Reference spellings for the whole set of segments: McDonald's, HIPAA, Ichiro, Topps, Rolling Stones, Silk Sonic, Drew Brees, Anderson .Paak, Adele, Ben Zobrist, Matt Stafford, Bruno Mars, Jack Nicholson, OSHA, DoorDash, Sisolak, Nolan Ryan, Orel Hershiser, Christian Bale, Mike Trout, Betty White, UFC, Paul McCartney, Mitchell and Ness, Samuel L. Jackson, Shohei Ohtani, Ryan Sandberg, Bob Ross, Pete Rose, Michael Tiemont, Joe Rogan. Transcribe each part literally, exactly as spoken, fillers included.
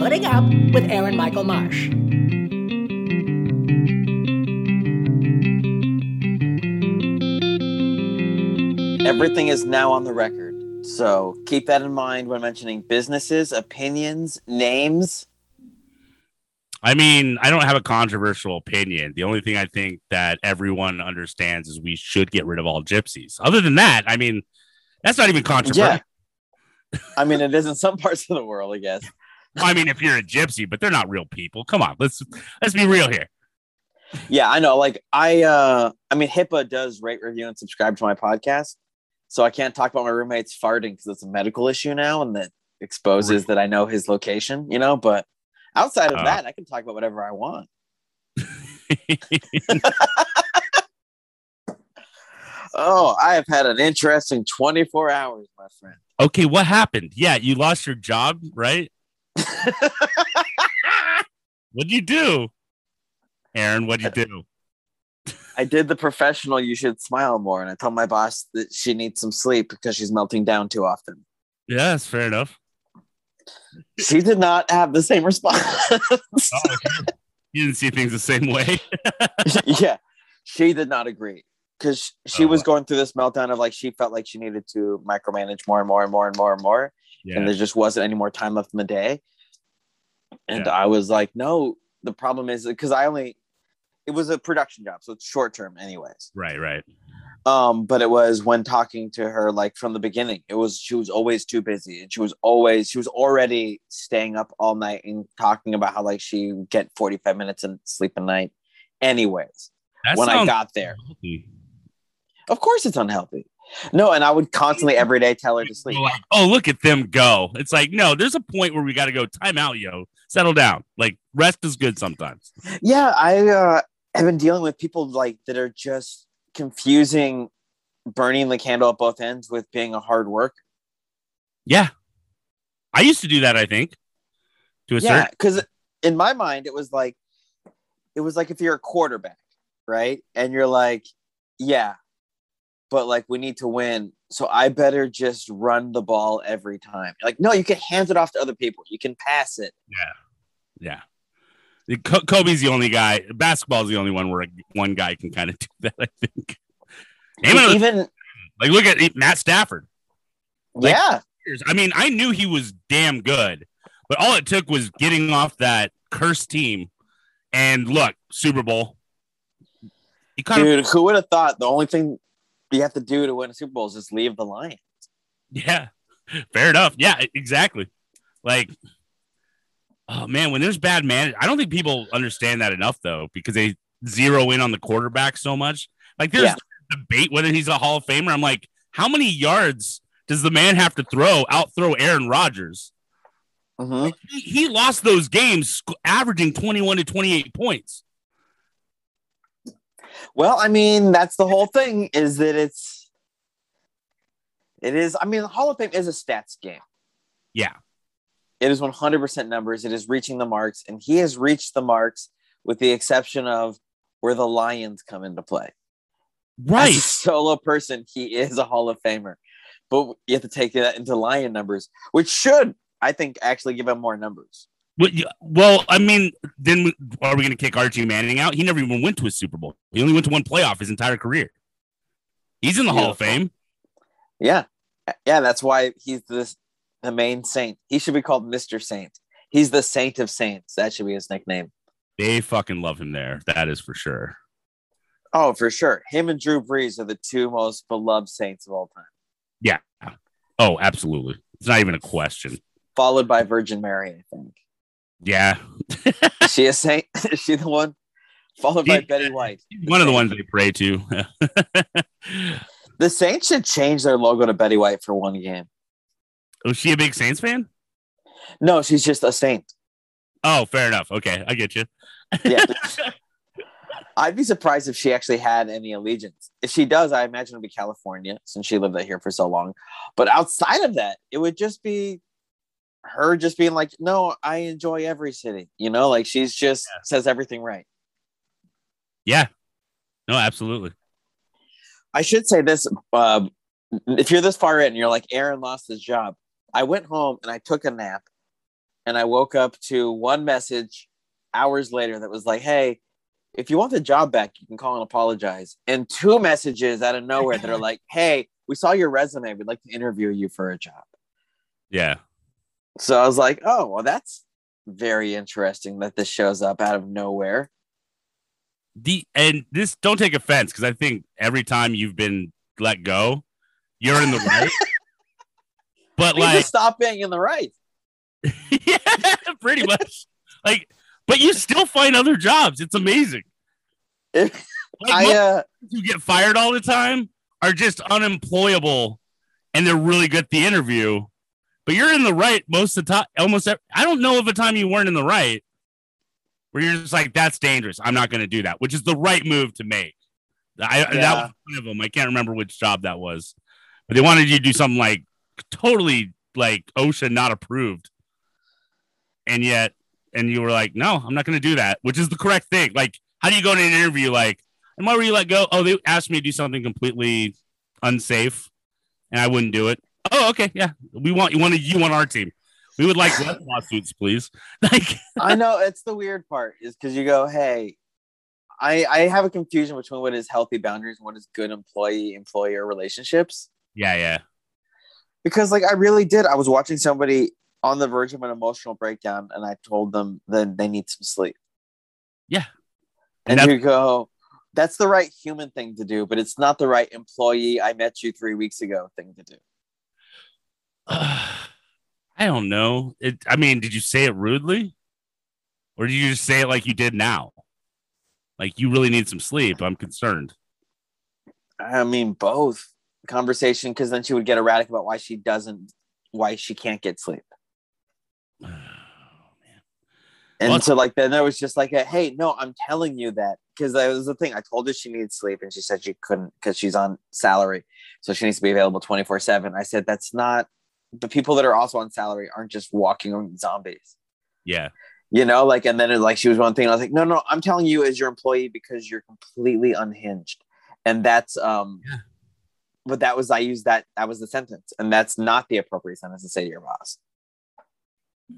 Putting Up with Aaron Michael Marsh. Everything is now on the record, so keep that in mind when mentioning businesses, opinions, names. I mean, I don't have a controversial opinion. The only thing I think that everyone understands is we should get rid of all gypsies. Other than that, I mean, that's not even controversial. Yeah. I mean, it is in some parts of the world, I guess. I mean, if you're a gypsy, but they're not real people. Come on, let's let's be real here. Yeah, I know. Like, I, uh, I mean, HIPAA does rate, review, and subscribe to my podcast, so I can't talk about my roommate's farting because it's a medical issue now, and that exposes that I know his location. You know, but. Outside of uh, that, I can talk about whatever I want. Oh, I have had an interesting twenty-four hours, my friend. Okay, what happened? Yeah, you lost your job, right? What'd you do? Aaron, what'd you do? I did the professional, you should smile more. And I told my boss that she needs some sleep because she's melting down too often. Yeah, that's fair enough. She did not have the same response. Oh, you didn't see things the same way. Yeah, she did not agree because she oh, was going through this meltdown of like she felt like she needed to micromanage more and more and more and more and more, yeah. And there just wasn't any more time left in the day. And yeah. I was like, no, the problem is because I only it was a production job, so it's short term, anyways. Right, right. Um, but it was when talking to her, like from the beginning, it was, she was always too busy and she was always, she was already staying up all night and talking about how like she would get forty-five minutes of sleep a night anyways. That when I got there, unhealthy. Of course it's unhealthy. No. And I would constantly every day tell her to sleep. Like, oh, look at them go. It's like, no, there's a point where we got to go time out, yo, settle down. Like rest is good sometimes. Yeah. I, uh, have been dealing with people like that are just confusing burning the candle at both ends with being a hard worker. Yeah. I used to do that, I think. To a yeah, because in my mind, it was like, it was like if you're a quarterback, right? And you're like, yeah, but like we need to win. So I better just run the ball every time. Like, no, you can hand it off to other people. You can pass it. Yeah. Yeah. Kobe's the only guy. Basketball is the only one where one guy can kind of do that, I think. Even, even like look at Matt Stafford. Like, yeah, I mean, I knew he was damn good, but all it took was getting off that cursed team. And look, Super Bowl. You kind Dude, of, who would have thought the only thing you have to do to win a Super Bowl is just leave the Lions? Yeah, fair enough. Yeah, exactly. Like. Oh, man, when there's bad management, I don't think people understand that enough, though, because they zero in on the quarterback so much. Like, there's yeah. debate whether he's a Hall of Famer. I'm like, how many yards does the man have to throw, outthrow Aaron Rodgers? Uh-huh. Like, he, he lost those games sc- averaging twenty-one to twenty-eight points. Well, I mean, that's the whole thing is that it's – it is – I mean, the Hall of Fame is a stats game. Yeah. It is one hundred percent numbers. It is reaching the marks. And he has reached the marks with the exception of where the Lions come into play. Right. As a solo person, he is a Hall of Famer. But you have to take that into Lion numbers, which should, I think, actually give him more numbers. Well, I mean, then are we going to kick Archie Manning out? He never even went to a Super Bowl. He only went to one playoff his entire career. He's in the Beautiful. Hall of Fame. Yeah. Yeah, that's why he's this. The main saint. He should be called Mister Saint. He's the Saint of Saints. That should be his nickname. They fucking love him there. That is for sure. Oh, for sure. Him and Drew Brees are the two most beloved Saints of all time. Yeah. Oh, absolutely. It's not even a question. Followed by Virgin Mary, I think. Yeah. Is she a saint? Is she the one? Followed she, by Betty White. One of the ones they pray to. The Saints should change their logo to Betty White for one game. Was she a big Saints fan? No, she's just a saint. Oh, fair enough. Okay, I get you. Yeah. I'd be surprised if she actually had any allegiance. If she does, I imagine it would be California, since she lived out here for so long. But outside of that, it would just be her just being like, no, I enjoy every city. You know, like she's just yeah. says everything right. Yeah. No, absolutely. I should say this, uh, if you're this far in and you're like, Aaron lost his job. I went home and I took a nap And I woke up to one message hours later that was like, hey, if you want the job back, you can call and apologize. And two messages out of nowhere that are like, hey, we saw your resume. We'd like to interview you for a job. Yeah. So I was like, oh, well, that's very interesting that this shows up out of nowhere. The and this don't take offense, because I think every time you've been let go, you're in the right. But you like, just stop being in the right. Yeah, pretty much. Like, but you still find other jobs. It's amazing. Like, I, uh, you get fired all the time are just unemployable, and they're really good at the interview. But you're in the right most of the time. Almost, every, I don't know of a time you weren't in the right. Where you're just like, that's dangerous. I'm not going to do that, which is the right move to make. I, yeah. That was one of them. I can't remember which job that was, but they wanted you to do something like totally like OSHA not approved. And yet, and you were like, no, I'm not going to do that, which is the correct thing. Like, how do you go to an interview? Like, and why were you let go? Oh, they asked me to do something completely unsafe and I wouldn't do it. Oh, okay. Yeah. We want you want you want our team. We would like less lawsuits, please. Like, I know it's the weird part is because you go, hey, I I have a confusion between what is healthy boundaries and what is good employee employer relationships. Yeah, yeah. Because like I really did. I was watching somebody on the verge of an emotional breakdown, and I told them that they need some sleep. Yeah, and, and you go, that's the right human thing to do, but it's not the right employee. I met you three weeks ago thing to do. Uh... I don't know. It, I mean, did you say it rudely? Or did you just say it like you did now? Like, you really need some sleep. I'm concerned. I mean, both. Conversation, because then she would get erratic about why she doesn't, why she can't get sleep. Oh, man. And well, so, like, then there was just like, a, hey, no, I'm telling you that. Because that was the thing. I told her she needed sleep, and she said she couldn't because she's on salary. So she needs to be available twenty-four seven. I said, that's not. The people that are also on salary aren't just walking on zombies. Yeah. You know, like, and then it, like, she was one thing. I was like, no, no, I'm telling you as your employee because you're completely unhinged. And that's, um, yeah. But that was, I used that, that was the sentence. And that's not the appropriate sentence to say to your boss.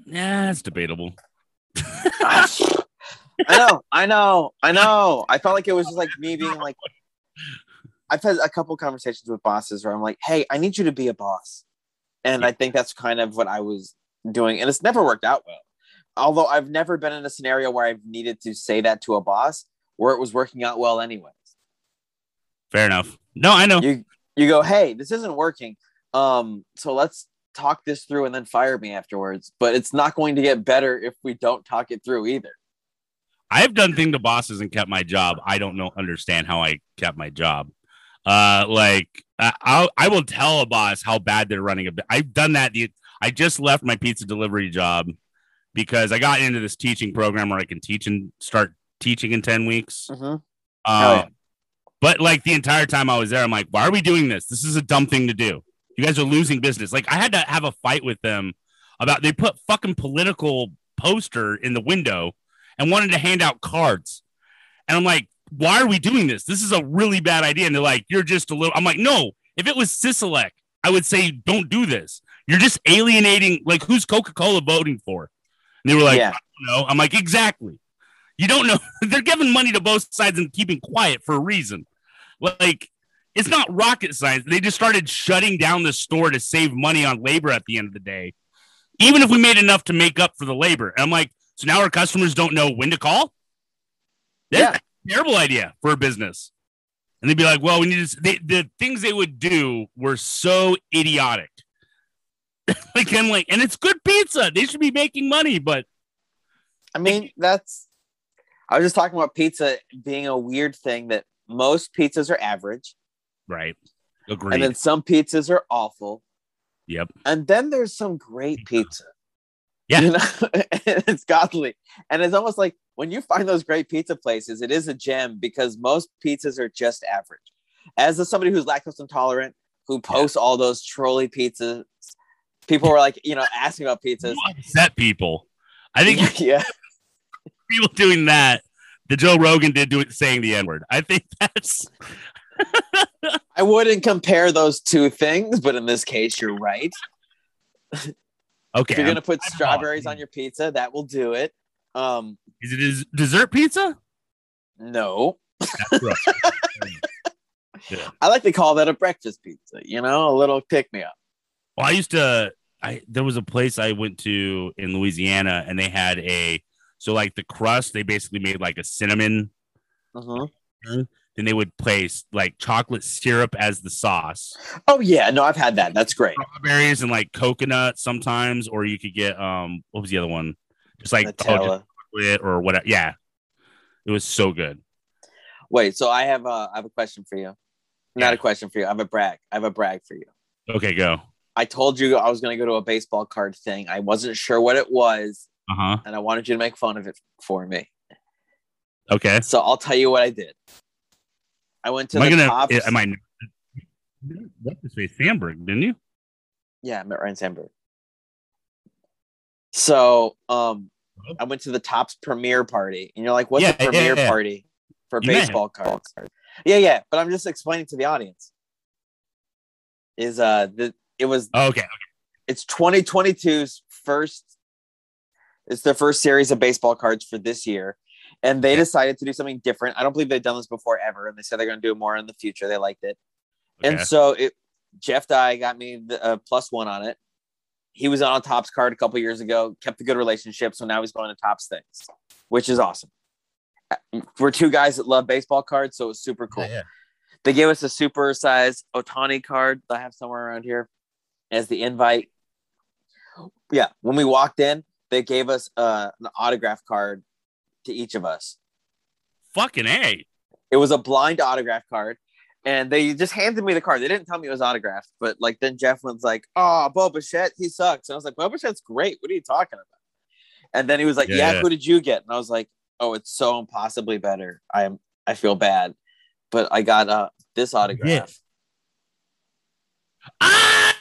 Yeah, that's debatable. I know, I know, I know. I felt like it was just like me being like, I've had a couple conversations with bosses where I'm like, hey, I need you to be a boss. And I think that's kind of what I was doing. And it's never worked out well. Although I've never been in a scenario where I've needed to say that to a boss where it was working out well anyways. Fair enough. No, I know. You you go, hey, this isn't working. Um, so let's talk this through and then fire me afterwards. But it's not going to get better if we don't talk it through either. I've done things to bosses and kept my job. I don't know, understand how I kept my job. Uh, like I I will tell a boss how bad they're running. I've done that. The, I just left my pizza delivery job because I got into this teaching program where I can teach and start teaching in ten weeks. Mm-hmm. Uh, yeah. But like the entire time I was there, I'm like, why are we doing this? This is a dumb thing to do. You guys are losing business. Like I had to have a fight with them about, they put fucking political poster in the window and wanted to hand out cards. And I'm like, why are we doing this? This is a really bad idea. And they're like, you're just a little, I'm like, no, if it was Sisolak, I would say, don't do this. You're just alienating. Like who's Coca-Cola voting for? And they were like, yeah. I don't know. I'm like, exactly. You don't know. They're giving money to both sides and keeping quiet for a reason. Like it's not rocket science. They just started shutting down the store to save money on labor at the end of the day. Even if we made enough to make up for the labor. And I'm like, so now our customers don't know when to call. They're- yeah. Terrible idea for a business. And they'd be like, well, we need to, they, the things they would do were so idiotic. Like, I'm like, and it's good pizza. They should be making money, but. I mean, that's, I was just talking about pizza being a weird thing that most pizzas are average. Right. Agreed. And then some pizzas are awful. Yep. And then there's some great pizza. Yeah. You know? It's godly. And it's almost like, when you find those great pizza places, it is a gem because most pizzas are just average. As a, somebody who's lactose intolerant, who posts yeah. all those trolley pizzas, people were like, you know, asking about pizzas. You upset people. I think yeah. people doing that, the Joe Rogan did do it saying the N-word. I think that's... I wouldn't compare those two things, but in this case, you're right. Okay. If you're going to put I'm strawberries on your pizza, that will do it. Um, Is it a dessert pizza? No. That's right. Yeah. I like to call that a breakfast pizza, you know, a little pick-me-up. Well, I used to, I there was a place I went to in Louisiana, and they had a, so like the crust, they basically made like a cinnamon. Uh-huh. Then they would place like chocolate syrup as the sauce. Oh, yeah. No, I've had that. That's great. Strawberries and like coconut sometimes, or you could get, um, what was the other one? Just like Nutella. Chocolate or whatever. Yeah. It was so good. Wait, so I have a, I have a question for you. Not yeah. a question for you. I have a brag. I have a brag for you. Okay, go. I told you I was going to go to a baseball card thing. I wasn't sure what it was, uh-huh. and I wanted you to make fun of it for me. Okay. So I'll tell you what I did. I went to am the I gonna, Topps. Am I? What did you say? Sandberg, didn't you? Yeah, I met Ryan Sandberg. So um, I went to the Topps premiere party, and you're like, "What's yeah, a premiere yeah, yeah. party for you baseball cards?" Yeah, yeah, but I'm just explaining to the audience. Is uh, the it was oh, okay, okay. It's twenty twenty-two's first. It's their first series of baseball cards for this year. And they decided to do something different. I don't believe they've done this before ever. And they said they're going to do more in the future. They liked it. Okay. And so it, Jeff Dye got me the uh, plus one on it. He was on a Topps card a couple years ago, kept a good relationship. So now he's going to Topps things, which is awesome. We're two guys that love baseball cards. So it was super cool. Yeah, yeah. They gave us a super size Ohtani card that I have somewhere around here as the invite. Yeah. When we walked in, they gave us uh, an autograph card to each of us. Fucking A. It was a blind autograph card, and they just handed me the card. They didn't tell me it was autographed, but like then Jeff was like, "Oh, Bo Bichette, he sucks." And I was like, "Bo Bichette's great. What are you talking about?" And then he was like, yeah, yeah, "Who did you get?" And I was like, "Oh, it's so impossibly better. I am. I feel bad, but I got uh, this autograph." Yeah. Ah,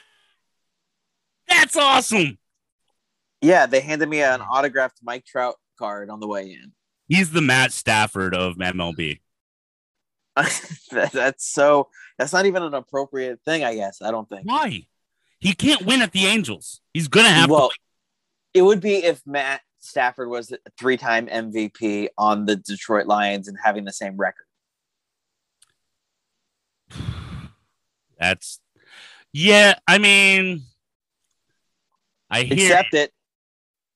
that's awesome. Yeah, they handed me an autographed Mike Trout card on the way in. He's the Matt Stafford of M L B. that, that's so that's not even an appropriate thing, I guess. I don't think. Why? He can't win at the Angels. He's gonna have well, to win. It would be if Matt Stafford was a three-time M V P on the Detroit Lions and having the same record. That's yeah, I mean I hear accept it.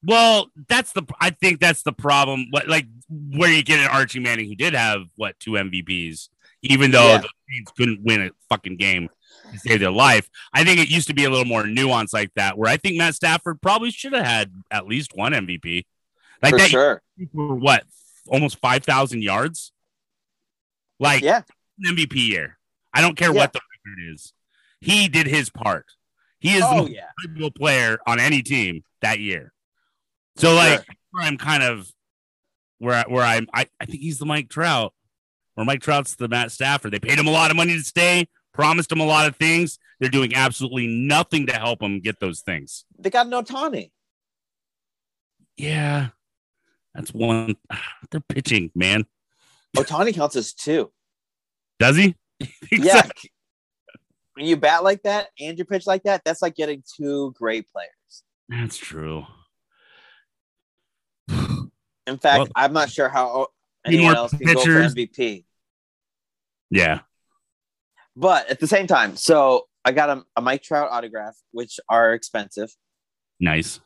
Well, that's the. I think that's the problem. What, like, where you get an Archie Manning who did have what two M V Ps, even though yeah. the Saints couldn't win a fucking game to save their life. I think it used to be a little more nuanced like that, where I think Matt Stafford probably should have had at least one M V P. Like for that, sure. For what, almost five thousand yards. Like yeah. an M V P year. I don't care yeah. what the record is. He did his part. He is oh, the most yeah. valuable player on any team that year. So like sure. where I'm kind of where where I'm I, I think he's the Mike Trout or Mike Trout's the Matt Stafford. They paid him a lot of money to stay, promised him a lot of things. They're doing absolutely nothing to help him get those things. They got an Ohtani. Yeah, that's one. They're pitching, man. Ohtani counts as two. Does he? Yeah. So. When you bat like that and you pitch like that, that's like getting two great players. That's true. In fact, well, I'm not sure how anyone else can pitchers. go for M V P. Yeah. But at the same time, so I got a, a Mike Trout autograph, which are expensive. Nice.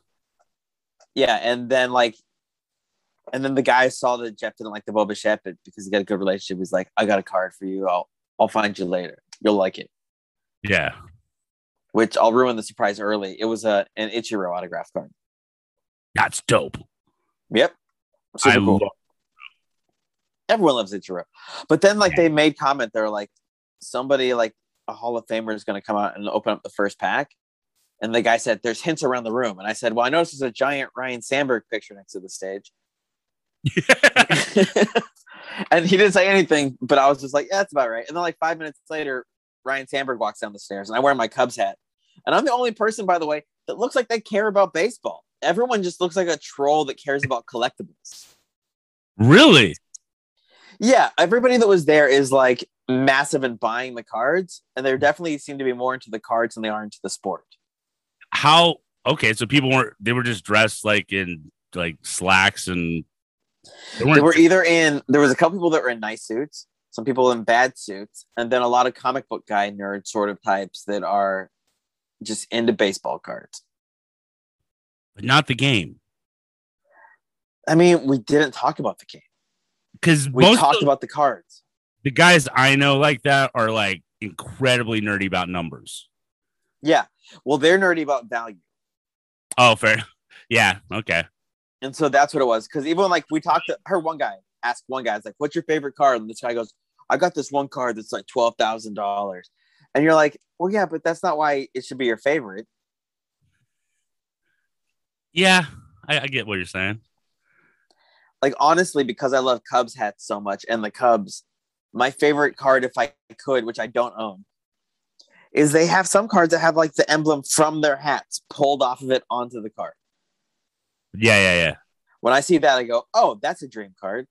Yeah, and then like, and then the guy saw that Jeff didn't like the Bo Bichette, but because he got a good relationship, he's like, "I got a card for you. I'll I'll find you later. You'll like it." Yeah. Which I'll ruin the surprise early. It was a an Ichiro autograph card. That's dope. Yep. Super I cool. love Everyone loves Ichiro. But then, like, yeah. they made comment. They're like, somebody, like, a Hall of Famer is going to come out and open up the first pack. And the guy said, "There's hints around the room." And I said, "Well, I noticed there's a giant Ryan Sandberg picture next to the stage." And he didn't say anything, but I was just like, "Yeah, that's about right." And then, like, five minutes later, Ryan Sandberg walks down the stairs, and I wear my Cubs hat. And I'm the only person, by the way, that looks like they care about baseball. Everyone just looks like a troll that cares about collectibles. Really? Yeah. Everybody that was there is like massive in buying the cards. And they definitely seem to be more into the cards than they are into the sport. How Okay, so people weren't, they were just dressed like in like slacks and they, they were either in, there was a couple people that were in nice suits, some people in bad suits, and then a lot of comic book guy nerd sort of types that are just into baseball cards. But not the game. I mean, we didn't talk about the game. Because we most talked of, about the cards. The guys I know like that are like incredibly nerdy about numbers. Yeah. Well, they're nerdy about value. Oh, fair. Yeah. Okay. And so that's what it was. Because even like we talked to her, one guy asked one guy, it's like, what's your favorite card? And this guy goes, I got this one card that's like twelve thousand dollars. And you're like, well, yeah, but that's not why it should be your favorite. Yeah. I, I get what you're saying. Like, honestly, because I love Cubs hats so much and the Cubs, my favorite card, if I could, which I don't own, is they have some cards that have, like, the emblem from their hats pulled off of it onto the card. Yeah, yeah, yeah. When I see that, I go, oh, that's a dream card.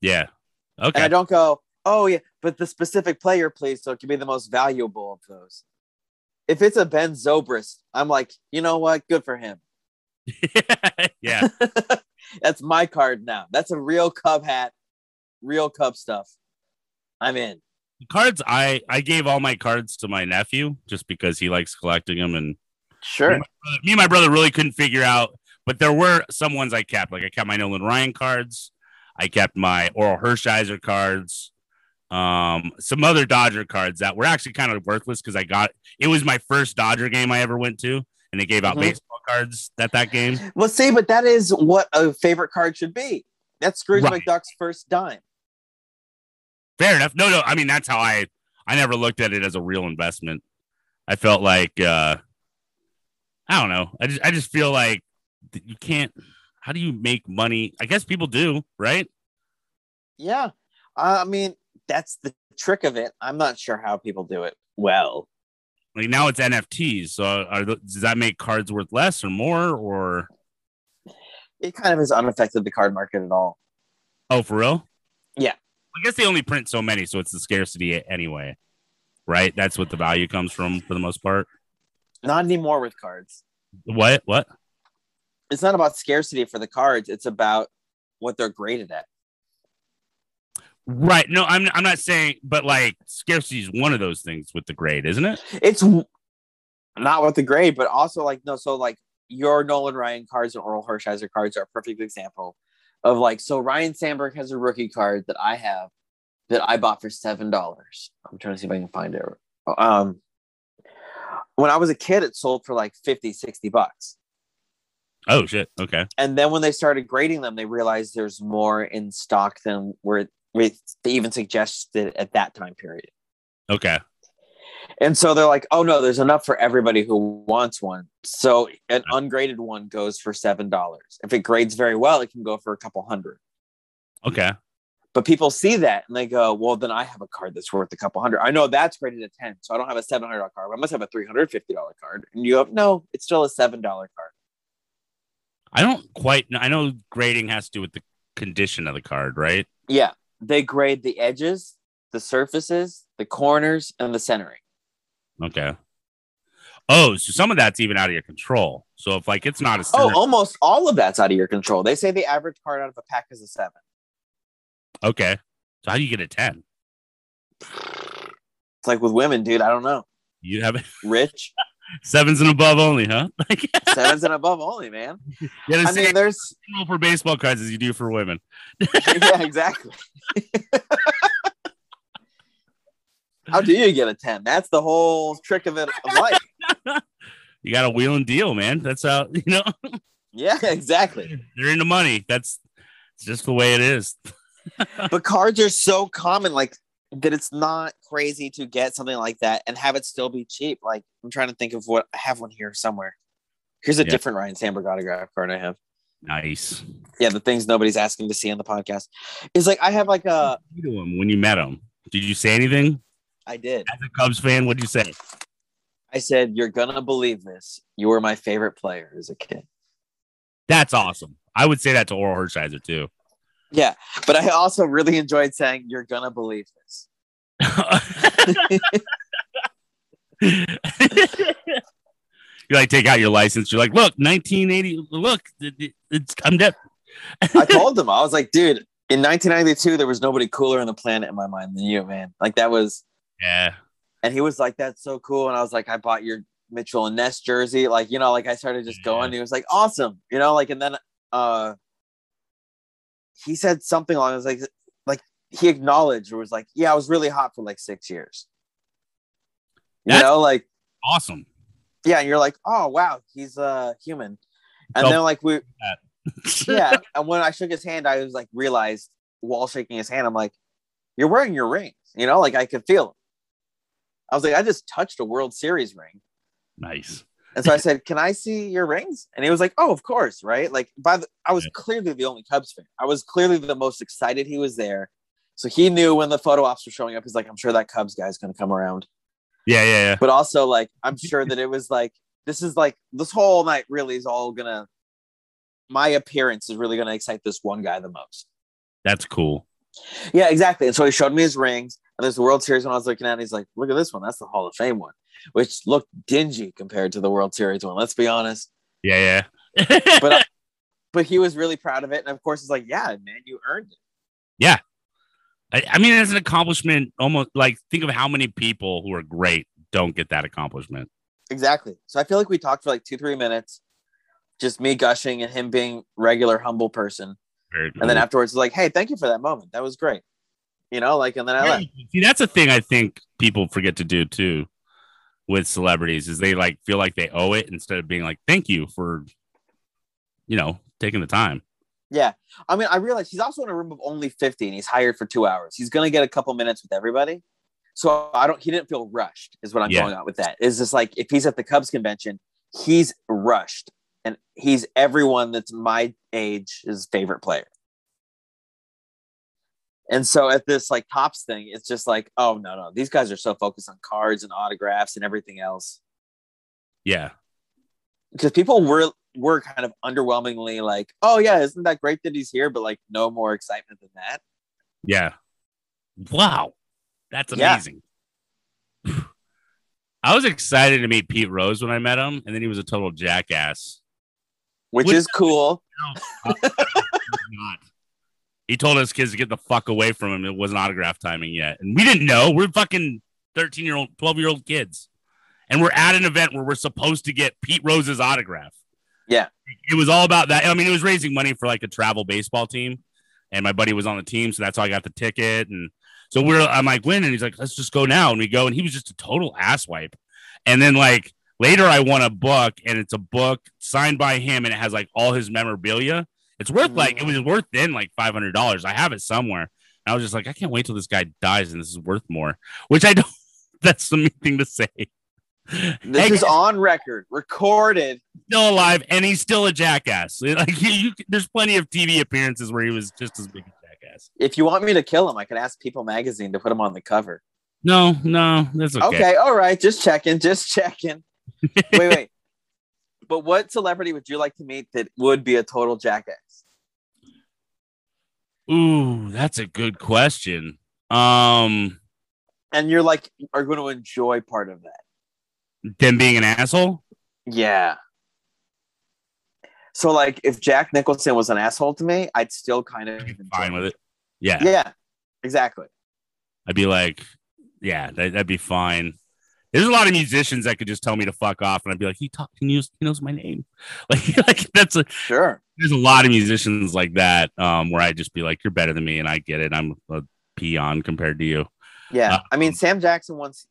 Yeah. Okay. And I don't go, oh, yeah, but the specific player, please, so it can be the most valuable of those. If it's a Ben Zobrist, I'm like, you know what? Good for him. Yeah. That's my card now. That's a real Cub hat, real Cub stuff. I'm in. The cards, I, I gave all my cards to my nephew just because he likes collecting them. And sure. Me and, brother, me and my brother really couldn't figure out, but there were some ones I kept. Like I kept my Nolan Ryan cards. I kept my Orel Hershiser cards. Um, some other Dodger cards that were actually kind of worthless because I got, it was my first Dodger game I ever went to. And they gave out mm-hmm. baseball cards at that game. Well, see, but that is what a favorite card should be. That's Scrooge right. McDuck's first dime. Fair enough. No, no. I mean, that's how I, I never looked at it as a real investment. I felt like, uh, I don't know. I just, I just feel like you can't, how do you make money? I guess people do, right? Yeah. I mean, that's the trick of it. I'm not sure how people do it well. Like now it's N F Ts. So are, does that make cards worth less or more? Or it kind of has unaffected the card market at all. Oh, for real? Yeah. I guess they only print so many, so it's the scarcity anyway, right? That's what the value comes from for the most part. Not anymore with cards. What? What? It's not about scarcity for the cards. It's about what they're graded at. Right. No, I'm I'm not saying, but like scarcity is one of those things with the grade, isn't it? It's not with the grade, but also like, no, so like your Nolan Ryan cards and Orel Hershiser cards are a perfect example of like, so Ryan Sandberg has a rookie card that I have that I bought for seven dollars. I'm trying to see if I can find it. Um, when I was a kid, it sold for like fifty, sixty bucks. Oh, shit. Okay. And then when they started grading them, they realized there's more in stock than where we even suggested at that time period. Okay. And so they're like, oh no, there's enough for everybody who wants one. So an ungraded one goes for seven dollars. If it grades very well, it can go for a couple hundred. Okay. But people see that and they go, well, then I have a card that's worth a couple hundred. I know that's graded at ten. So I don't have a seven hundred dollars card, but I must have a three hundred fifty dollars card. And you go, no, it's still a seven dollars card. I don't quite know. I know grading has to do with the condition of the card, right? Yeah. They grade the edges, the surfaces, the corners, and the centering. Okay. Oh, so some of that's even out of your control. So if like it's not a center- oh, almost all of that's out of your control. They say the average card out of a pack is a seven. Okay. So how do you get a ten? It's like with women, dude. I don't know. You have it rich. Sevens and above only, huh? Sevens and above only, man. Yeah, I mean, there's for baseball cards as you do for women. Yeah, exactly. How do you get a ten? That's the whole trick of it of life. You got a wheel and deal, man. That's how, you know. Yeah, exactly. They're into money. That's just the way it is. But cards are so common, like that it's not crazy to get something like that and have it still be cheap. Like I'm trying to think of what I have one here somewhere. Here's a yeah. different Ryan Sandberg autograph card I have. Nice. Yeah. The things nobody's asking to see on the podcast is like, I have like a, when you met him, did you say anything? I did. As a Cubs fan, what'd you say? I said, you're going to believe this. You were my favorite player as a kid. That's awesome. I would say that to Orel Hershiser too. Yeah, but I also really enjoyed saying, you're going to believe this. you like take out your license. You're like, look, nineteen eighty. Look, it's I'm dead. I told them, I was like, dude, in nineteen ninety-two, there was nobody cooler on the planet in my mind than you, man. Like that was, yeah. And he was like, that's so cool. And I was like, I bought your Mitchell and Ness jersey. Like, you know, like I started just going. And he was like, awesome. You know, like, and then uh, he said something along. I was like, like he acknowledged or was like, yeah, I was really hot for like six years. You that's know, like awesome. Yeah, and you're like, oh wow, he's a uh, human. And oh, then like we, yeah. And when I shook his hand, I was like, realized while shaking his hand, I'm like, you're wearing your rings. You know, like I could feel it. I was like, I just touched a World Series ring. Nice. And so I said, can I see your rings? And he was like, oh, of course, right? Like, by the, I was yeah. clearly the only Cubs fan. I was clearly the most excited he was there. So he knew when the photo ops were showing up, he's like, I'm sure that Cubs guy's going to come around. Yeah, yeah, yeah. But also, like, I'm sure that it was like, this is like, this whole night really is all going to, my appearance is really going to excite this one guy the most. That's cool. Yeah, exactly. And so he showed me his rings. And there's the World Series one I was looking at. And he's like, look at this one. That's the Hall of Fame one, which looked dingy compared to the World Series one. Let's be honest. Yeah, yeah. but I, but he was really proud of it. And, of course, he's like, yeah, man, you earned it. Yeah. I, I mean, that's an accomplishment. Almost like think of how many people who are great don't get that accomplishment. Exactly. So I feel like we talked for like two, three minutes. Just me gushing and him being regular, humble person. Very cool. And then afterwards, like, hey, thank you for that moment. That was great. You know, like, and then I left. See, that's a thing I think people forget to do, too, with celebrities is they like feel like they owe it instead of being like, thank you for, you know, taking the time. Yeah. I mean, I realized he's also in a room of only fifty and he's hired for two hours. He's going to get a couple minutes with everybody. So I don't, he didn't feel rushed is what I'm yeah. going on with that. It's just like if he's at the Cubs convention, he's rushed and he's everyone that's my age is favorite player. And so at this like Topps thing, it's just like, oh, no, no. These guys are so focused on cards and autographs and everything else. Yeah. Because people were were kind of underwhelmingly like, oh, yeah, isn't that great that he's here? But like no more excitement than that. Yeah. Wow. That's amazing. Yeah. I was excited to meet Pete Rose when I met him. And then he was a total jackass. Which, Which is cool. No, not. He told us kids to get the fuck away from him. It wasn't autograph timing yet. And we didn't know. We're fucking thirteen-year-old, twelve-year-old kids. And we're at an event where we're supposed to get Pete Rose's autograph. Yeah. It was all about that. I mean, it was raising money for, like, a travel baseball team. And my buddy was on the team, so that's how I got the ticket. And so we're, I'm like, when? And he's like, let's just go now. And we go. And he was just a total asswipe. And then, like, later I won a book, and it's a book signed by him, and it has, like, all his memorabilia. It's worth like, it was worth then like five hundred dollars. I have it somewhere. And I was just like, I can't wait till this guy dies and this is worth more, which I don't, that's the mean thing to say. This hey, is on record, recorded. Still alive. And he's still a jackass. Like you, you, there's plenty of T V appearances where he was just as big a jackass. If you want me to kill him, I could ask People Magazine to put him on the cover. No, no, that's okay. Okay. All right. Just checking, just checking. wait, wait. But what celebrity would you like to meet that would be a total jackass? Ooh, that's a good question. Um, and you're like, are going to enjoy part of that. Them being an asshole? Yeah. So like if Jack Nicholson was an asshole to me, I'd still kind of be fine with it. Yeah. Yeah, exactly. I'd be like, yeah, that, that'd be fine. There's a lot of musicians that could just tell me to fuck off, and I'd be like, "He talk, he knows, he knows my name." Like, like that's a sure. There's a lot of musicians like that um, where I'd just be like, "You're better than me," and I get it. I'm a peon compared to you. Yeah, um, I mean, Sam Jackson once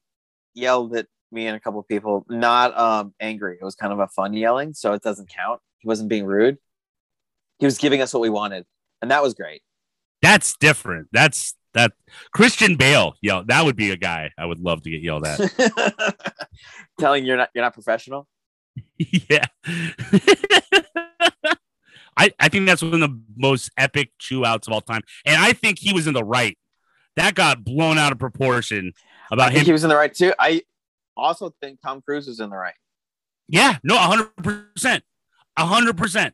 yelled at me and a couple of people. Not um, angry. It was kind of a fun yelling, so it doesn't count. He wasn't being rude. He was giving us what we wanted, and that was great. That's different. That's. That Christian Bale, yo, that would be a guy I would love to get yelled at. Telling you're not you're not professional. Yeah, I I think that's one of the most epic chew outs of all time, and I think he was in the right. That got blown out of proportion. About I think him, he was in the right too. I also think Tom Cruise was in the right. Yeah, no, a hundred percent, a hundred percent.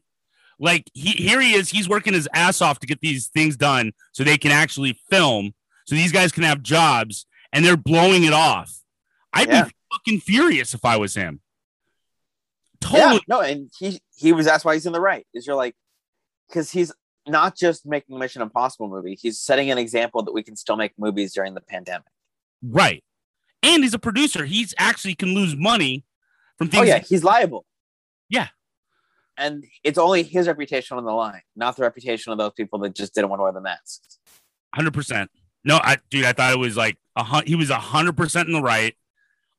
Like, he, here he is. He's working his ass off to get these things done so they can actually film, so these guys can have jobs, and they're blowing it off. I'd yeah. be fucking furious if I was him. Totally. Yeah, no, and he he was, that's why he's in the right. Is you're like, because he's not just making a Mission Impossible movie, he's setting an example that we can still make movies during the pandemic. Right. And he's a producer. He's actually can lose money from things. Oh, yeah, like, he's liable. Yeah. And it's only his reputation on the line, not the reputation of those people that just didn't want to wear the masks. one hundred percent. No, I, dude, I thought it was like, a, he was one hundred percent in the right.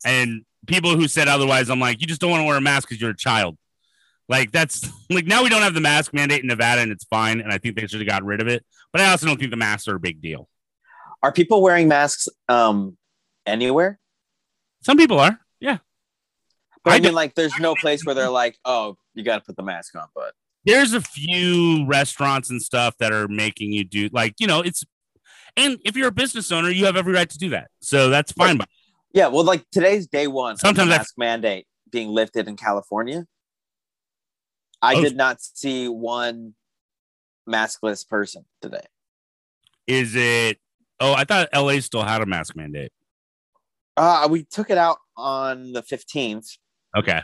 And people who said otherwise, I'm like, you just don't want to wear a mask because you're a child. Like, that's like, now we don't have the mask mandate in Nevada and it's fine. And I think they should have gotten rid of it. But I also don't think the masks are a big deal. Are people wearing masks um, anywhere? Some people are. Yeah. But I, I mean, like, there's no place where they're like, oh, you got to put the mask on. But there's a few restaurants and stuff that are making you do, like, you know, it's, and if you're a business owner, you have every right to do that. So that's fine. Like, yeah. Well, like today's day one, sometimes mask I... mandate being lifted in California. I oh. did not see one maskless person today. Is it? Oh, I thought L A still had a mask mandate. Uh, we took it out on the fifteenth. Okay.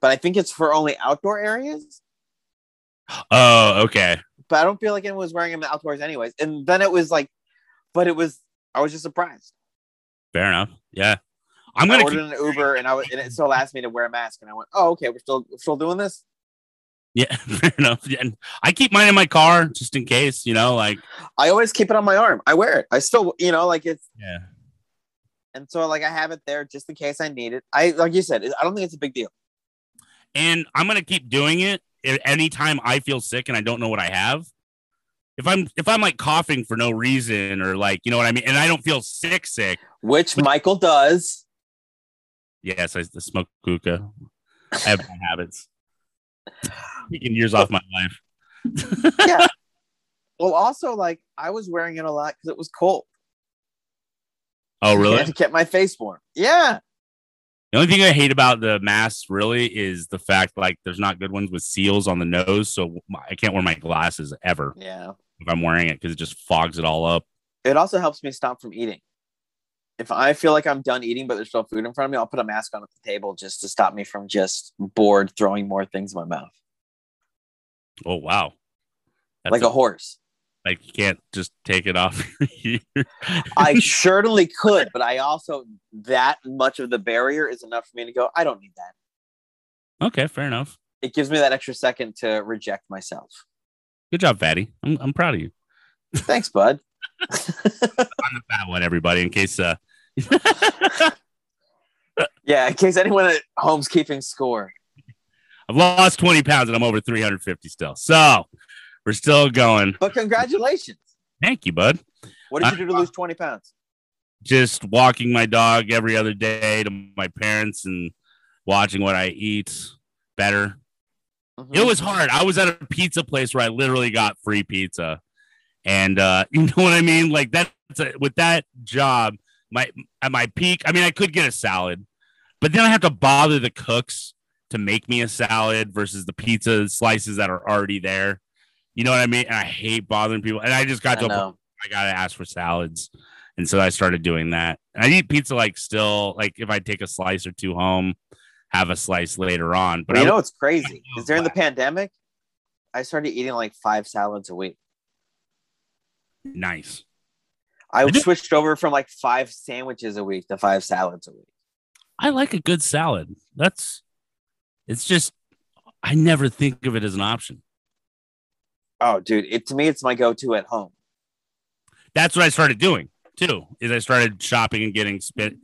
But I think it's for only outdoor areas. Oh, okay. But I don't feel like anyone was wearing them outdoors anyways. And then it was like, but it was, I was just surprised. Fair enough. Yeah. I'm going to order keep- an Uber and I was, and it still asked me to wear a mask. And I went, oh, okay. We're still, we're still doing this. Yeah, fair enough. Yeah, and I keep mine in my car just in case, you know, like I always keep it on my arm. I wear it. I still, you know, like it's. Yeah. And so like I have it there just in case I need it. I, like you said, I don't think it's a big deal. And I'm going to keep doing it anytime I feel sick and I don't know what I have. If I'm, if I'm like coughing for no reason or like, you know what I mean? And I don't feel sick, sick. Which Michael does. Yes. I smoke hookah. I have bad habits. Taking years off my life. Yeah. Well, also, like I was wearing it a lot because it was cold. Oh, really? To keep my face warm. Yeah. The only thing I hate about the masks, really, is the fact like there's not good ones with seals on the nose, so I can't wear my glasses ever. Yeah. If I'm wearing it, because it just fogs it all up. It also helps me stop from eating. If I feel like I'm done eating, but there's still food in front of me, I'll put a mask on at the table just to stop me from just bored throwing more things in my mouth. Oh, wow. That's like a, a horse. Like you can't just take it off. I certainly could, but I also, that much of the barrier is enough for me to go, I don't need that. Okay, fair enough. It gives me that extra second to reject myself. Good job, Fatty. I'm, I'm proud of you. Thanks, bud. I'm the fat one, everybody, in case... Uh... yeah, in case anyone at home's keeping score. I've lost twenty pounds and I'm over three hundred fifty still. So we're still going. But congratulations. Thank you, bud. What did you do to lose twenty pounds? Just walking my dog every other day to my parents and watching what I eat better. Mm-hmm. It was hard. I was at a pizza place where I literally got free pizza. And uh, you know what I mean? Like that's a, with that job, my at my peak, I mean, I could get a salad, but then I have to bother the cooks to make me a salad versus the pizza slices that are already there. You know what I mean? And I hate bothering people. And I just got I to a point I got to ask for salads. And so I started doing that. And I eat pizza like still, like if I take a slice or two home, have a slice later on. But well, you I, know it's crazy. Because during the pandemic, I started eating like five salads a week. Nice. I switched over from like five sandwiches a week to five salads a week. I like a good salad. That's, it's just, I never think of it as an option. Oh, dude. It, to me, it's my go-to at home. That's what I started doing too, is I started shopping and getting spit.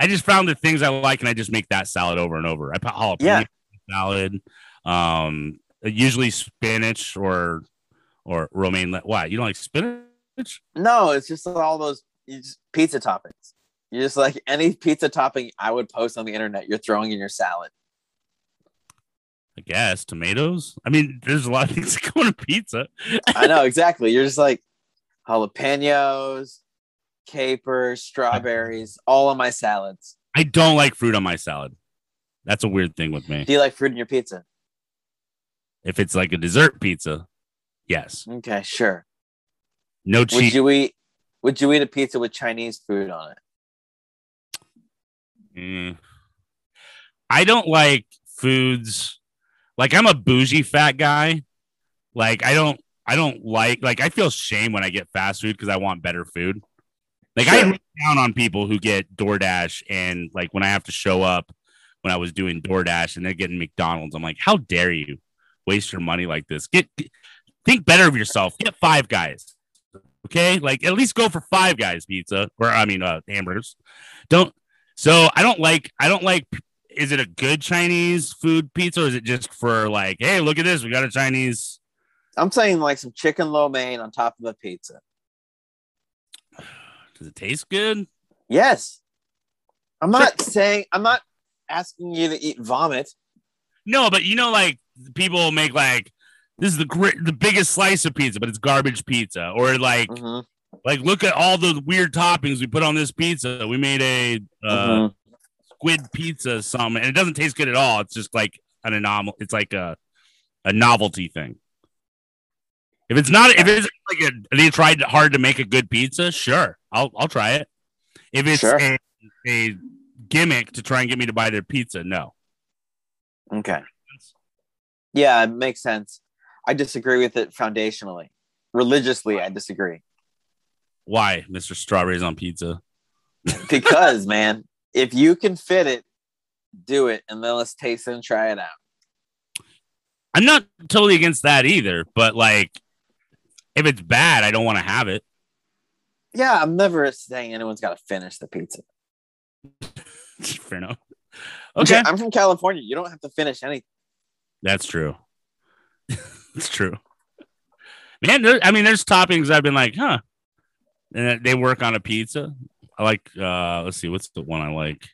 I just found the things I like and I just make that salad over and over. I put jalapeno yeah. salad, um, usually spinach or, or romaine. Why? You don't like spinach? No, it's just all those just pizza toppings. You're just like any pizza topping I would post on the internet, you're throwing in your salad. I guess tomatoes. I mean, there's a lot of things that go in pizza. I know, exactly. You're just like jalapenos, capers, strawberries, all on my salads. I don't like fruit on my salad. That's a weird thing with me. Do you like fruit in your pizza? If it's like a dessert pizza, yes. Okay, sure. No cheese. Would you eat? Would you eat a pizza with Chinese food on it? Mm. I don't like foods. Like, I'm a bougie fat guy. Like, I don't, I don't like, like, I feel shame when I get fast food because I want better food. Like, sure. I look down on people who get DoorDash, and like when I have to show up when I was doing DoorDash and they're getting McDonald's, I'm like, how dare you waste your money like this? Get, get think better of yourself. Get Five Guys. Okay. Like, at least go for Five Guys pizza, or I mean, uh, hamburgers. Don't. So I don't like, I don't like, is it a good Chinese food pizza, or is it just for like, hey, look at this, we got a Chinese? I'm saying like some chicken lo mein on top of a pizza. Does it taste good? Yes. I'm not saying, I'm not asking you to eat vomit. No, but you know, like people make like, this is the great, the biggest slice of pizza, but it's garbage pizza. Or like, mm-hmm. like look at all the weird toppings we put on this pizza. We made a uh, mm-hmm. squid pizza, some, and it doesn't taste good at all. It's just like an anomaly. It's like a, a novelty thing. If it's not, if it's like a, they tried hard to make a good pizza, sure, I'll I'll try it. If it's sure. a, a gimmick to try and get me to buy their pizza, no. Okay. Yeah, it makes sense. I disagree with it foundationally. Religiously, I disagree. Why, Mister Strawberries on Pizza? Because, man, if you can fit it, do it, and then let's taste it and try it out. I'm not totally against that either, but like, if it's bad, I don't want to have it. Yeah, I'm never saying anyone's got to finish the pizza. Fair enough. Okay. Okay, I'm from California. You don't have to finish anything. That's true. It's true. Man, there, I mean, there's toppings I've been like, huh? And they work on a pizza. I like, uh, let's see, what's the one I like?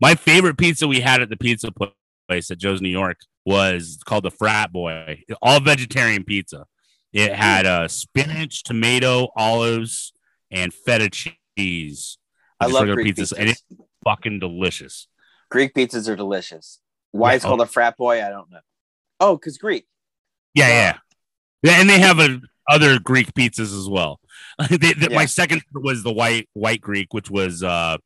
My favorite pizza we had at the pizza place at Joe's New York was called the Frat Boy. All vegetarian pizza. It had uh, spinach, tomato, olives, and feta cheese. I love Greek pizzas. And it's fucking delicious. Greek pizzas are delicious. Why it's oh. called a Frat Boy, I don't know. Oh, because Greek. Yeah, yeah, yeah. And they have a, other Greek pizzas as well. they, they, yeah. My second was the white white Greek, which was uh,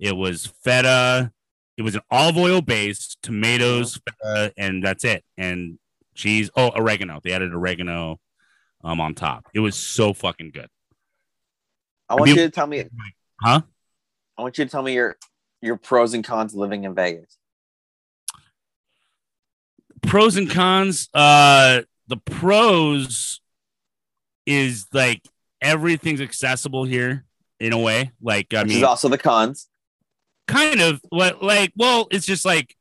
it was feta. It was an olive oil base, tomatoes, feta, and that's it. And cheese. Oh, oregano. They added oregano um, on top. It was so fucking good. I want I mean, you to tell me, huh? I want you to tell me your your pros and cons of living in Vegas. Pros and cons. Uh, the pros is like everything's accessible here in a way. Like I Which mean, is also the cons. Kind of what like well, it's just like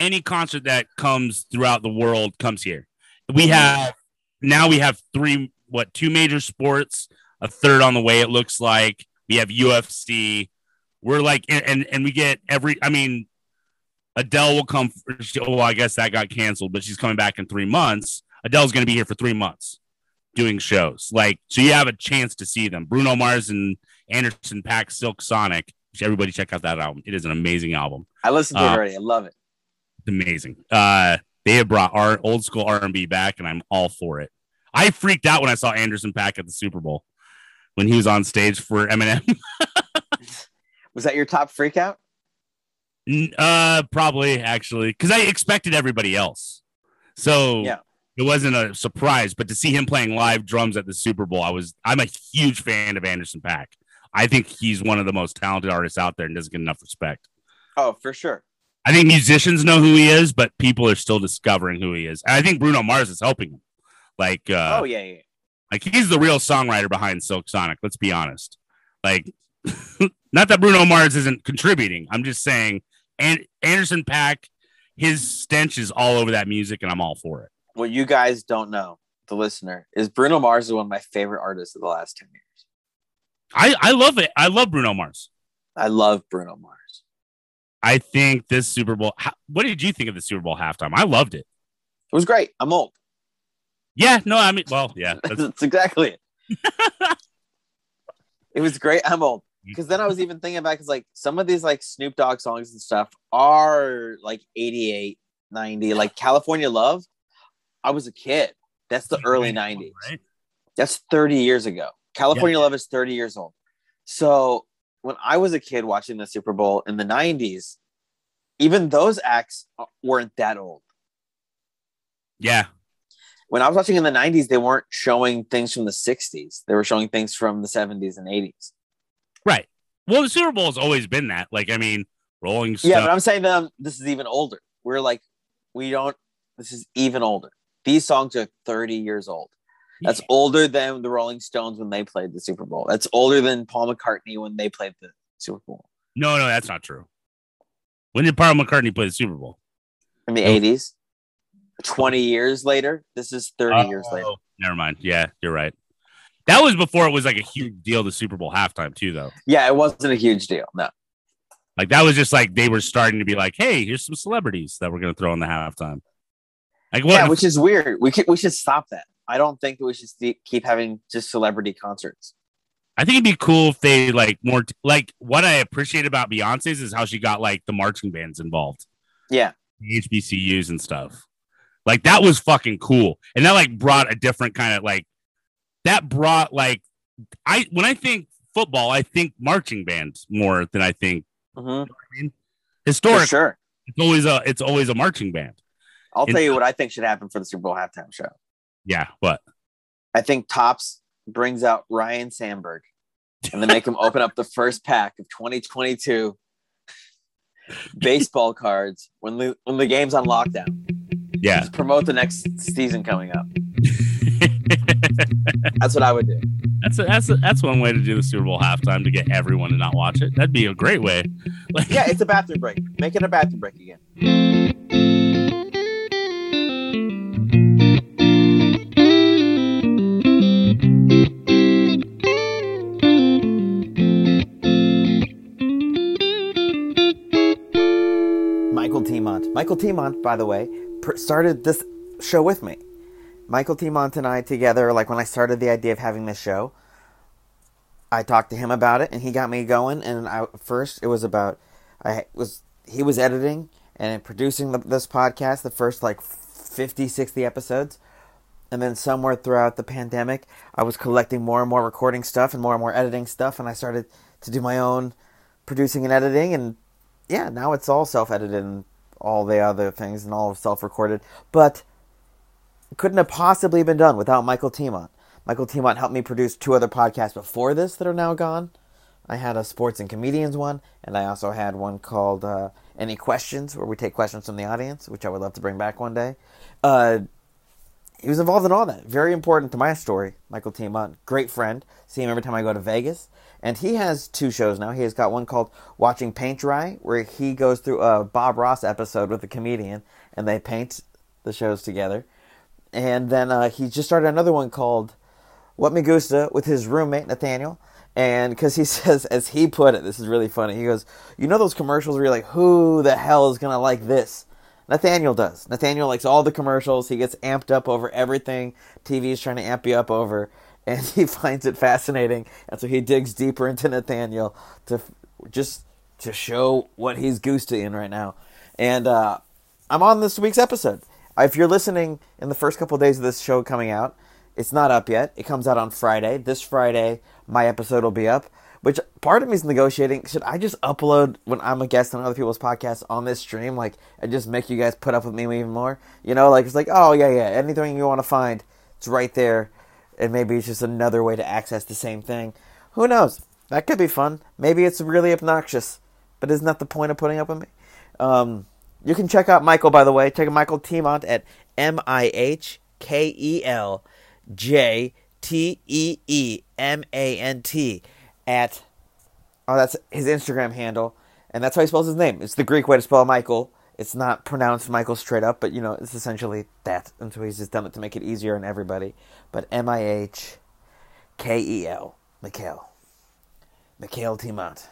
any concert that comes throughout the world comes here. We have now we have three what two major sports, a third on the way. It looks like we have U F C. We're like and and, and we get every. I mean. Adele will come. Oh, I guess that got canceled, but she's coming back in three months. Adele's going to be here for three months doing shows. Like, so you have a chance to see them. Bruno Mars and Anderson .Paak, Silk Sonic. Which everybody check out that album. It is an amazing album. I listened to it uh, already. I love it. It's amazing. Uh, they have brought our old school R and B back, and I'm all for it. I freaked out when I saw Anderson .Paak at the Super Bowl when he was on stage for Eminem. Was that your top freak out? Uh, probably actually, because I expected everybody else, so yeah. It wasn't a surprise. But to see him playing live drums at the Super Bowl, I was I'm a huge fan of Anderson .Paak. I think he's one of the most talented artists out there and doesn't get enough respect. Oh, for sure. I think musicians know who he is, but people are still discovering who he is. And I think Bruno Mars is helping him. Like, uh, oh yeah, yeah, like he's the real songwriter behind Silk Sonic. Let's be honest. Like, not that Bruno Mars isn't contributing. I'm just saying. And Anderson .Paak, his stench is all over that music, and I'm all for it. What you guys don't know, the listener, is Bruno Mars is one of my favorite artists of the last ten years. I, I love it. I love Bruno Mars. I love Bruno Mars. I think this Super Bowl... What did you think of the Super Bowl halftime? I loved it. It was great. I'm old. Yeah, no, I mean... Well, yeah. That's, that's exactly it. It was great. I'm old. Because then I was even thinking back, because like some of these like Snoop Dogg songs and stuff are like eighty-eight, ninety, like California Love. I was a kid. That's the early nineties. Right? That's thirty years ago. California yeah. Love is thirty years old. So when I was a kid watching the Super Bowl in the nineties, even those acts weren't that old. Yeah. When I was watching in the nineties, they weren't showing things from the sixties. They were showing things from the seventies and eighties. Right. Well, the Super Bowl has always been that. Like, I mean, Rolling Stones. Yeah, but I'm saying that um, this is even older. We're like, we don't, this is even older. These songs are thirty years old. That's yeah. older than the Rolling Stones when they played the Super Bowl. That's older than Paul McCartney when they played the Super Bowl. No, no, that's not true. When did Paul McCartney play the Super Bowl? In the it eighties. Was... twenty years later? This is thirty oh, years later. Never mind. Yeah, you're right. That was before it was like a huge deal, the Super Bowl halftime, too, though. Yeah, it wasn't a huge deal. No. Like, that was just like they were starting to be like, hey, here's some celebrities that we're going to throw in the halftime. Like, what? Yeah, which is weird. We can, we should stop that. I don't think that we should st- keep having just celebrity concerts. I think it'd be cool if they like more t- like what I appreciate about Beyonce's is how she got like the marching bands involved. Yeah. H B C Us and stuff like that was fucking cool. And that like brought a different kind of like that brought like I when I think football, I think marching bands more than I think. Mm-hmm. You know what I mean? Historically, sure. it's always a it's always a marching band. I'll and, tell you what I think should happen for the Super Bowl halftime show. Yeah, what? I think Topps brings out Ryan Sandberg and then make him open up the first pack of twenty twenty-two baseball cards when the, when the game's on lockdown. Yeah. Just promote the next season coming up. That's what I would do. That's a, that's a, that's one way to do the Super Bowl halftime to get everyone to not watch it. That'd be a great way. Like, yeah, it's a bathroom break. Make it a bathroom break again. Michael Tiemont, by the way, started this show with me. Michael Tiemont and I together, like when I started the idea of having this show, I talked to him about it and he got me going. And I, first it was about, I was he was editing and producing the, this podcast, the first like fifty, sixty episodes. And then somewhere throughout the pandemic, I was collecting more and more recording stuff and more and more editing stuff. And I started to do my own producing and editing. And yeah, now it's all self-edited and all the other things and all self-recorded, but it couldn't have possibly been done without Michael Tiemont. Michael Tiemont helped me produce two other podcasts before this that are now gone. I had a Sports and Comedians one, and I also had one called uh, Any Questions, where we take questions from the audience, which I would love to bring back one day. Uh, he was involved in all that. Very important to my story, Michael Tiemont. Great friend. See him every time I go to Vegas. And he has two shows now. He has got one called Watching Paint Dry, where he goes through a Bob Ross episode with a comedian, and they paint the shows together. And then uh, he just started another one called What Me Gusta with his roommate, Nathaniel. And because he says, as he put it, this is really funny. He goes, you know those commercials where you're like, who the hell is going to like this? Nathaniel does. Nathaniel likes all the commercials. He gets amped up over everything T V is trying to amp you up over. And he finds it fascinating, and so he digs deeper into Nathaniel to f- just to show what he's goosed in right now. And uh, I'm on this week's episode. If you're listening in the first couple of days of this show coming out, it's not up yet. It comes out on Friday. This Friday, my episode will be up, which part of me is negotiating. Should I just upload when I'm a guest on other people's podcasts on this stream? Like, and just make you guys put up with me even more? You know, like it's like, oh, yeah, yeah, anything you want to find, it's right there. And maybe it's just another way to access the same thing. Who knows? That could be fun. Maybe it's really obnoxious. But isn't that the point of putting up with me? Um, you can check out Michael, by the way. Check out Michael Tiemont at M I H K E L J T E E M A N T at... oh, that's his Instagram handle. And that's how he spells his name. It's the Greek way to spell Michael. It's not pronounced Michael straight up, but, you know, it's essentially that. And so he's just done it to make it easier on everybody. But M I H K E L, Mikhail. Michael Tiemont.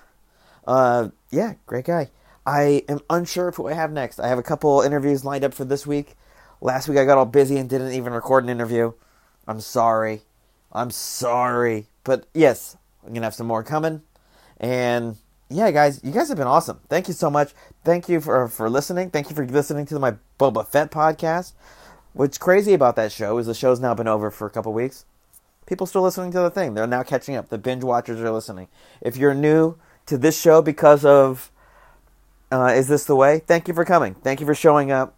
Uh, yeah, great guy. I am unsure of who I have next. I have a couple interviews lined up for this week. Last week I got all busy and didn't even record an interview. I'm sorry. I'm sorry. But, yes, I'm going to have some more coming. And... yeah, guys, you guys have been awesome. Thank you so much. Thank you for, for listening. Thank you for listening to my Boba Fett podcast. What's crazy about that show is the show's now been over for a couple weeks. People still listening to the thing. They're now catching up. The binge watchers are listening. If you're new to this show because of Uh, is this the way? Thank you for coming. Thank you for showing up.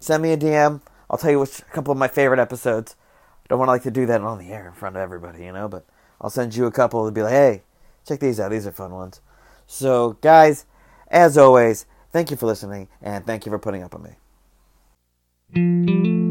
Send me a D M. I'll tell you which a couple of my favorite episodes. I don't want to like to do that on the air in front of everybody, you know, but I'll send you a couple to be like, hey, check these out. These are fun ones. So, guys, as always, thank you for listening, and thank you for putting up with me.